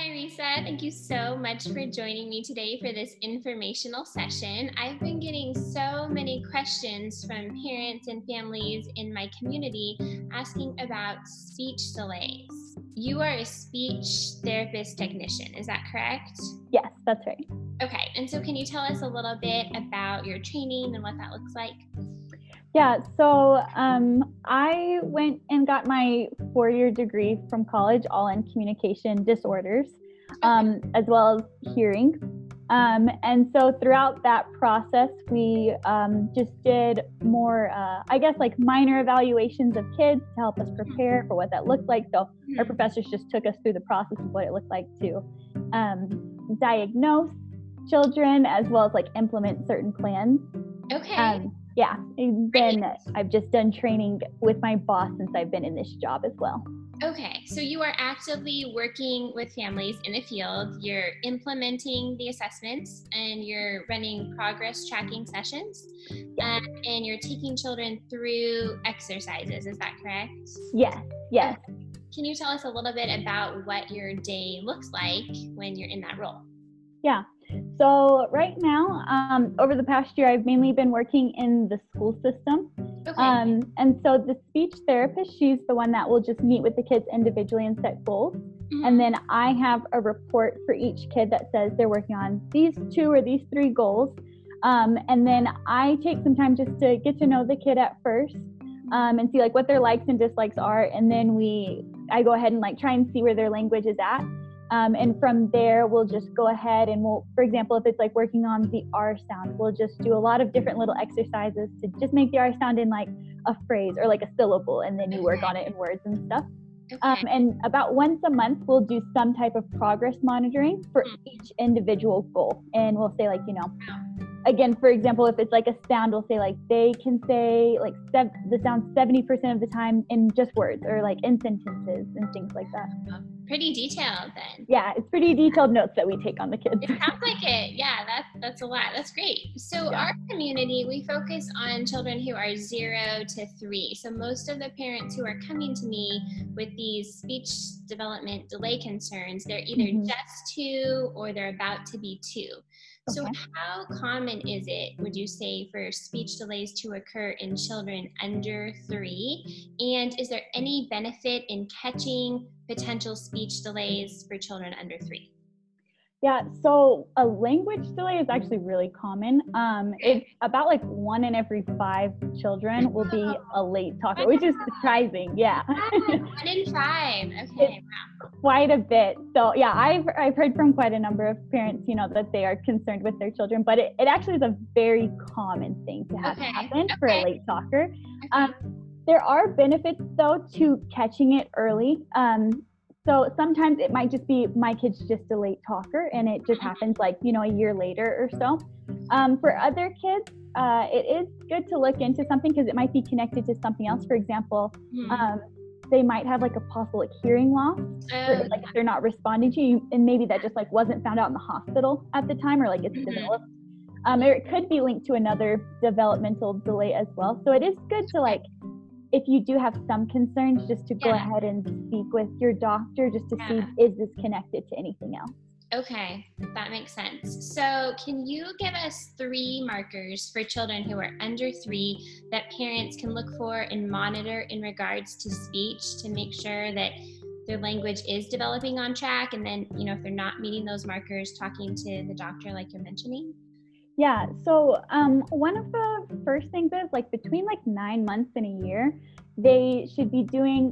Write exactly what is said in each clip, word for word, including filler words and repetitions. Tyresa. Thank you so much for joining me today for this informational session. I've been getting so many questions from parents and families in my community asking about speech delays. You are a speech therapist technician, is that correct? Yes, that's right. Okay, and so can you tell us a little bit about your training and what that looks like? Yeah, so um, I went and got my four-year degree from college, all in communication disorders, um, as well as hearing. Um, and so throughout that process, we um, just did more, uh, I guess, like minor evaluations of kids to help us prepare for what that looked like. So our professors just took us through the process of what it looked like to um, diagnose children, as well as like implement certain plans. Okay. Um, Yeah, and then I've just done training with my boss since I've been in this job as well. Okay, so you are actively working with families in the field, you're implementing the assessments, and you're running progress tracking sessions, yeah. um, and you're taking children through exercises, is that correct? Yes, yes. Okay. Can you tell us a little bit about what your day looks like when you're in that role? Yeah. So right now, um, over the past year, I've mainly been working in the school system. Okay. Um, and so the speech therapist, she's the one that will just meet with the kids individually and set goals. Mm-hmm. And then I have a report for each kid that says they're working on these two or these three goals. Um, and then I take some time just to get to know the kid at first um, and see like what their likes and dislikes are. And then we, I go ahead and like try and see where their language is at. Um, and from there, we'll just go ahead and we'll, for example, if it's like working on the R sound, we'll just do a lot of different little exercises to just make the R sound in like a phrase or like a syllable, and then you work on it in words and stuff. Um, and about once a month, we'll do some type of progress monitoring for each individual goal. And we'll say like, you know, again, for example, if it's like a sound, we'll say like they can say like sev- the sound seventy percent of the time in just words or like in sentences and things like that. Pretty detailed then. Yeah, it's pretty detailed notes that we take on the kids. It sounds like it. Yeah, that's, that's a lot. That's great. So yeah. Our community, we focus on children who are zero to three. So most of the parents who are coming to me with these speech development delay concerns, they're either mm-hmm. just two or they're about to be two. So okay. How common is it, would you say, for speech delays to occur in children under three? And is there any benefit in catching potential speech delays for children under three? Yeah, so a language delay is actually really common. Um, it's about like one in every five children will be a late talker, which is surprising. Yeah. One in five. Okay. Wow. Quite a bit. So yeah, I've I've heard from quite a number of parents, you know, that they are concerned with their children, but it, it actually is a very common thing to have okay. happen okay. for a late talker. Okay. Um, there are benefits though to catching it early. Um, So sometimes it might just be my kid's just a late talker and it just happens like, you know, a year later or so. Um, for other kids, uh, it is good to look into something because it might be connected to something else. For example, um, they might have like a possible like hearing loss, or, like if they're not responding to you, and maybe that just like wasn't found out in the hospital at the time, or like it's developed. Um, or it could be linked to another developmental delay as well. So it is good to like, if you do have some concerns, just to go yeah. ahead and speak with your doctor just to yeah. see, is this connected to anything else? Okay, that makes sense. So can you give us three markers for children who are under three that parents can look for and monitor in regards to speech to make sure that their language is developing on track? And then, you know, if they're not meeting those markers, talking to the doctor like you're mentioning? Yeah, so um, one of the first things is like between like nine months and a year, they should be doing,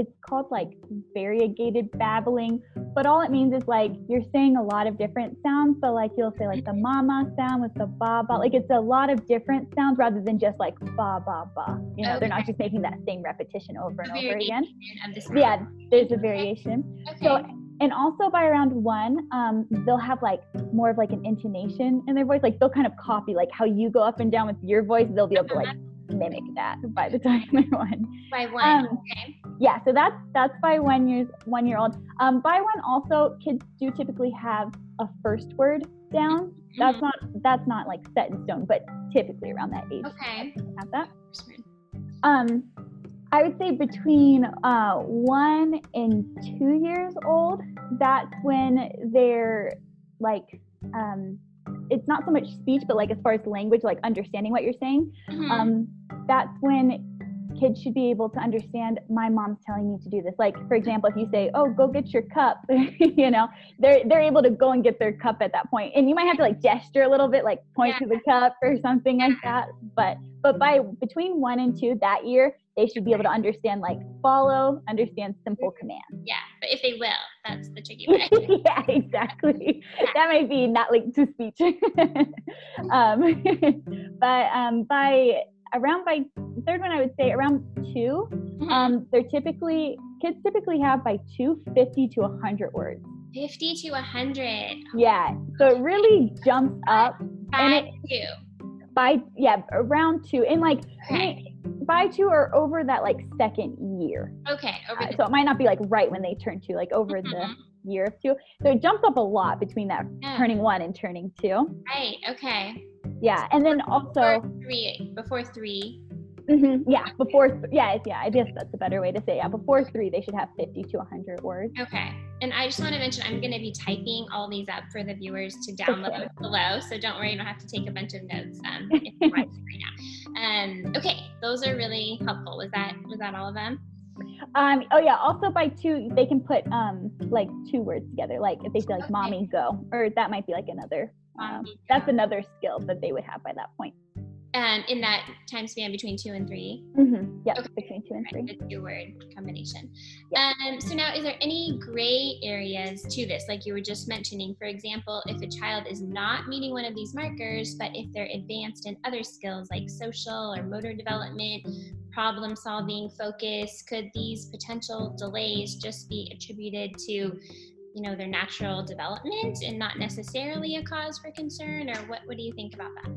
it's called like variegated babbling, but all it means is like you're saying a lot of different sounds. So like you'll say like the mama sound with the ba ba, like it's a lot of different sounds rather than just like ba ba ba. You know, okay. they're not just making that same repetition over and over again. Yeah, there's a variation. Okay. So, and also by around one, um, they'll have like more of like an intonation in their voice. Like they'll kind of copy like how you go up and down with your voice. They'll be able to like mimic that by the time they're one. By one, um, okay. Yeah, so that's that's by one years one year old. Um, by one also, kids do typically have a first word down. That's mm-hmm. not that's not like set in stone, but typically around that age. Okay. Have that. Um, I would say between uh, one and two years old, that's when they're like, um, it's not so much speech, but like as far as language, like understanding what you're saying, mm-hmm. um, that's when kids should be able to understand, my mom's telling me to do this. Like, for example, if you say, oh, go get your cup, you know, they're they're able to go and get their cup at that point. And you might have to like gesture a little bit, like point yeah. to the cup or something yeah. like that. But but by between one and two that year, they should be able to understand, like follow, understand simple commands. Yeah, but if they will, that's the tricky part. yeah, exactly. Yeah. That might be not like to speech. um, but um, by... around by the third one, I would say around two, mm-hmm. um, they're typically, kids typically have by two, fifty to one hundred words. fifty to one hundred. Oh, yeah. So it really jumps up. By and it, two. By, yeah, around two. And like, okay. by two or over that like second year. Okay. Over uh, the- so it might not be like right when they turn two, like over mm-hmm. the year of two. So it jumps up a lot between that yeah. turning one and turning two. Right. Okay. Yeah, and then also before three. Before three. Mm-hmm, yeah, before th- yeah, yeah. I guess that's a better way to say it. Yeah. Before three, they should have fifty to one hundred words. Okay, and I just want to mention I'm going to be typing all these up for the viewers to download okay. below. So don't worry, you don't have to take a bunch of notes um, if you watch right now. Um, okay, those are really helpful. Was that was that all of them? Um. Oh yeah. Also, by two, they can put um like two words together. Like if they say like okay. "mommy go," or that might be like another. Um, that's another skill that they would have by that point. Um, in that time span between two and three? Mm-hmm. Yeah, okay. between two and three. Right. That's your word combination. Yep. Um, so now, is there any gray areas to this? Like you were just mentioning, for example, if a child is not meeting one of these markers, but if they're advanced in other skills like social or motor development, problem solving, focus, could these potential delays just be attributed to you know, their natural development and not necessarily a cause for concern? Or what, what do you think about that?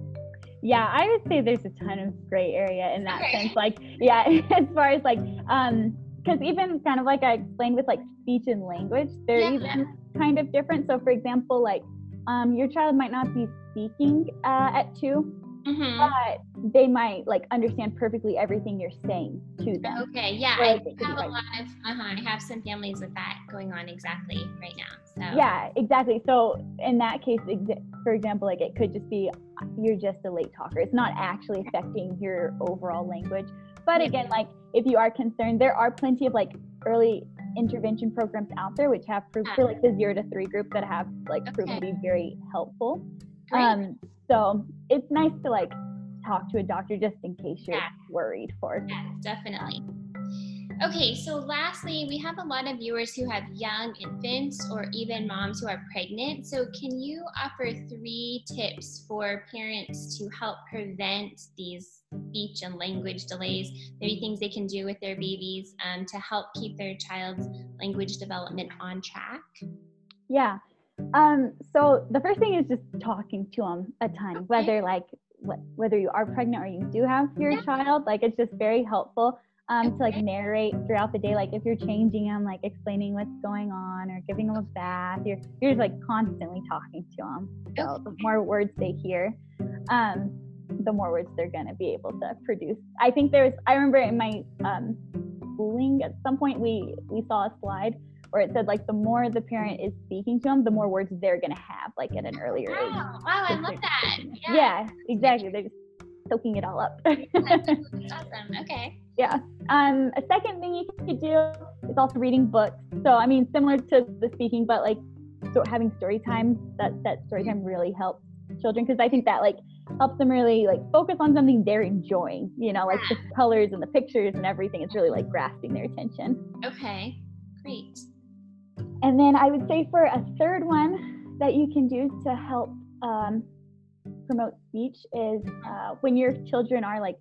Yeah, I would say there's a ton of gray area in that okay. sense. Like, yeah, as far as like, um, because even kind of like I explained with like speech and language, they're yeah. even kind of different. So for example, like um, your child might not be speaking uh, at two, mm-hmm. but they might like understand perfectly everything you're saying to them. Okay, yeah, I have a right. lot of, uh-huh, I have some families with that going on exactly right now, so. Yeah, exactly, so in that case, for example, like it could just be, you're just a late talker, it's not actually affecting your overall language, but again, like, if you are concerned, there are plenty of like early intervention programs out there which have proved, for like the zero to three group that have like okay. proven to be very helpful. Great. Um, so it's nice to like talk to a doctor just in case you're yeah. worried for. Yeah, definitely. Okay, so lastly, we have a lot of viewers who have young infants or even moms who are pregnant. So can you offer three tips for parents to help prevent these speech and language delays? Maybe things they can do with their babies um, to help keep their child's language development on track? Yeah. Um, so the first thing is just talking to them a ton, okay. whether like, wh- whether you are pregnant or you do have your yeah. child, like it's just very helpful, um, okay. to like narrate throughout the day. Like if you're changing them, like explaining what's going on or giving them a bath, you're, you're just like constantly talking to them. So okay. the more words they hear, um, the more words they're going to be able to produce. I think there was, I remember in my, um, schooling at some point we, we saw a slide where it said like the more the parent is speaking to them, the more words they're going to have like at an earlier wow. age. Wow, I love that. Yeah. yeah, exactly. They're just soaking it all up. That's awesome. Okay. Yeah. Um, a second thing you could do is also reading books. So, I mean, similar to the speaking, but like so having story time, that, that story time really helps children because I think that like helps them really like focus on something they're enjoying, you know, like yeah. the colors and the pictures and everything. It's really like grasping their attention. Okay, great. And then I would say for a third one that you can do to help um, promote speech is uh, when your children are like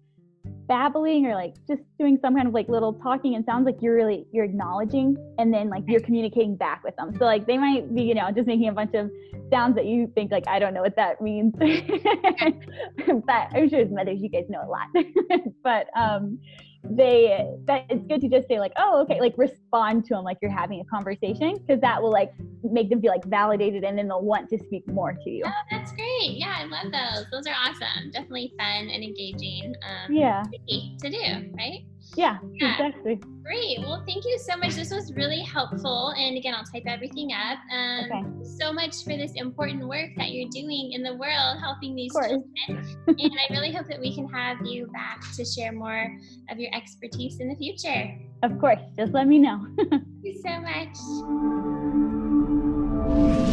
babbling or like just doing some kind of like little talking and sounds like you're really, you're acknowledging and then like you're communicating back with them. So like they might be, you know, just making a bunch of sounds that you think like, I don't know what that means, but I'm sure as mothers, you guys know a lot, but um, they, that it's good to just say like, oh, okay, like respond to them like you're having a conversation because that will like make them feel like validated and then they'll want to speak more to you. Oh, that's great. Yeah, I love those. Those are awesome. Definitely fun and engaging. Um, yeah. to do, right? Yeah, yeah, exactly. Great. Well, thank you so much. This was really helpful. And again, I'll type everything up. Um, okay. So much for this important work that you're doing in the world, helping these children. And I really hope that we can have you back to share more of your expertise in the future. Of course. Just let me know. Thank you so much.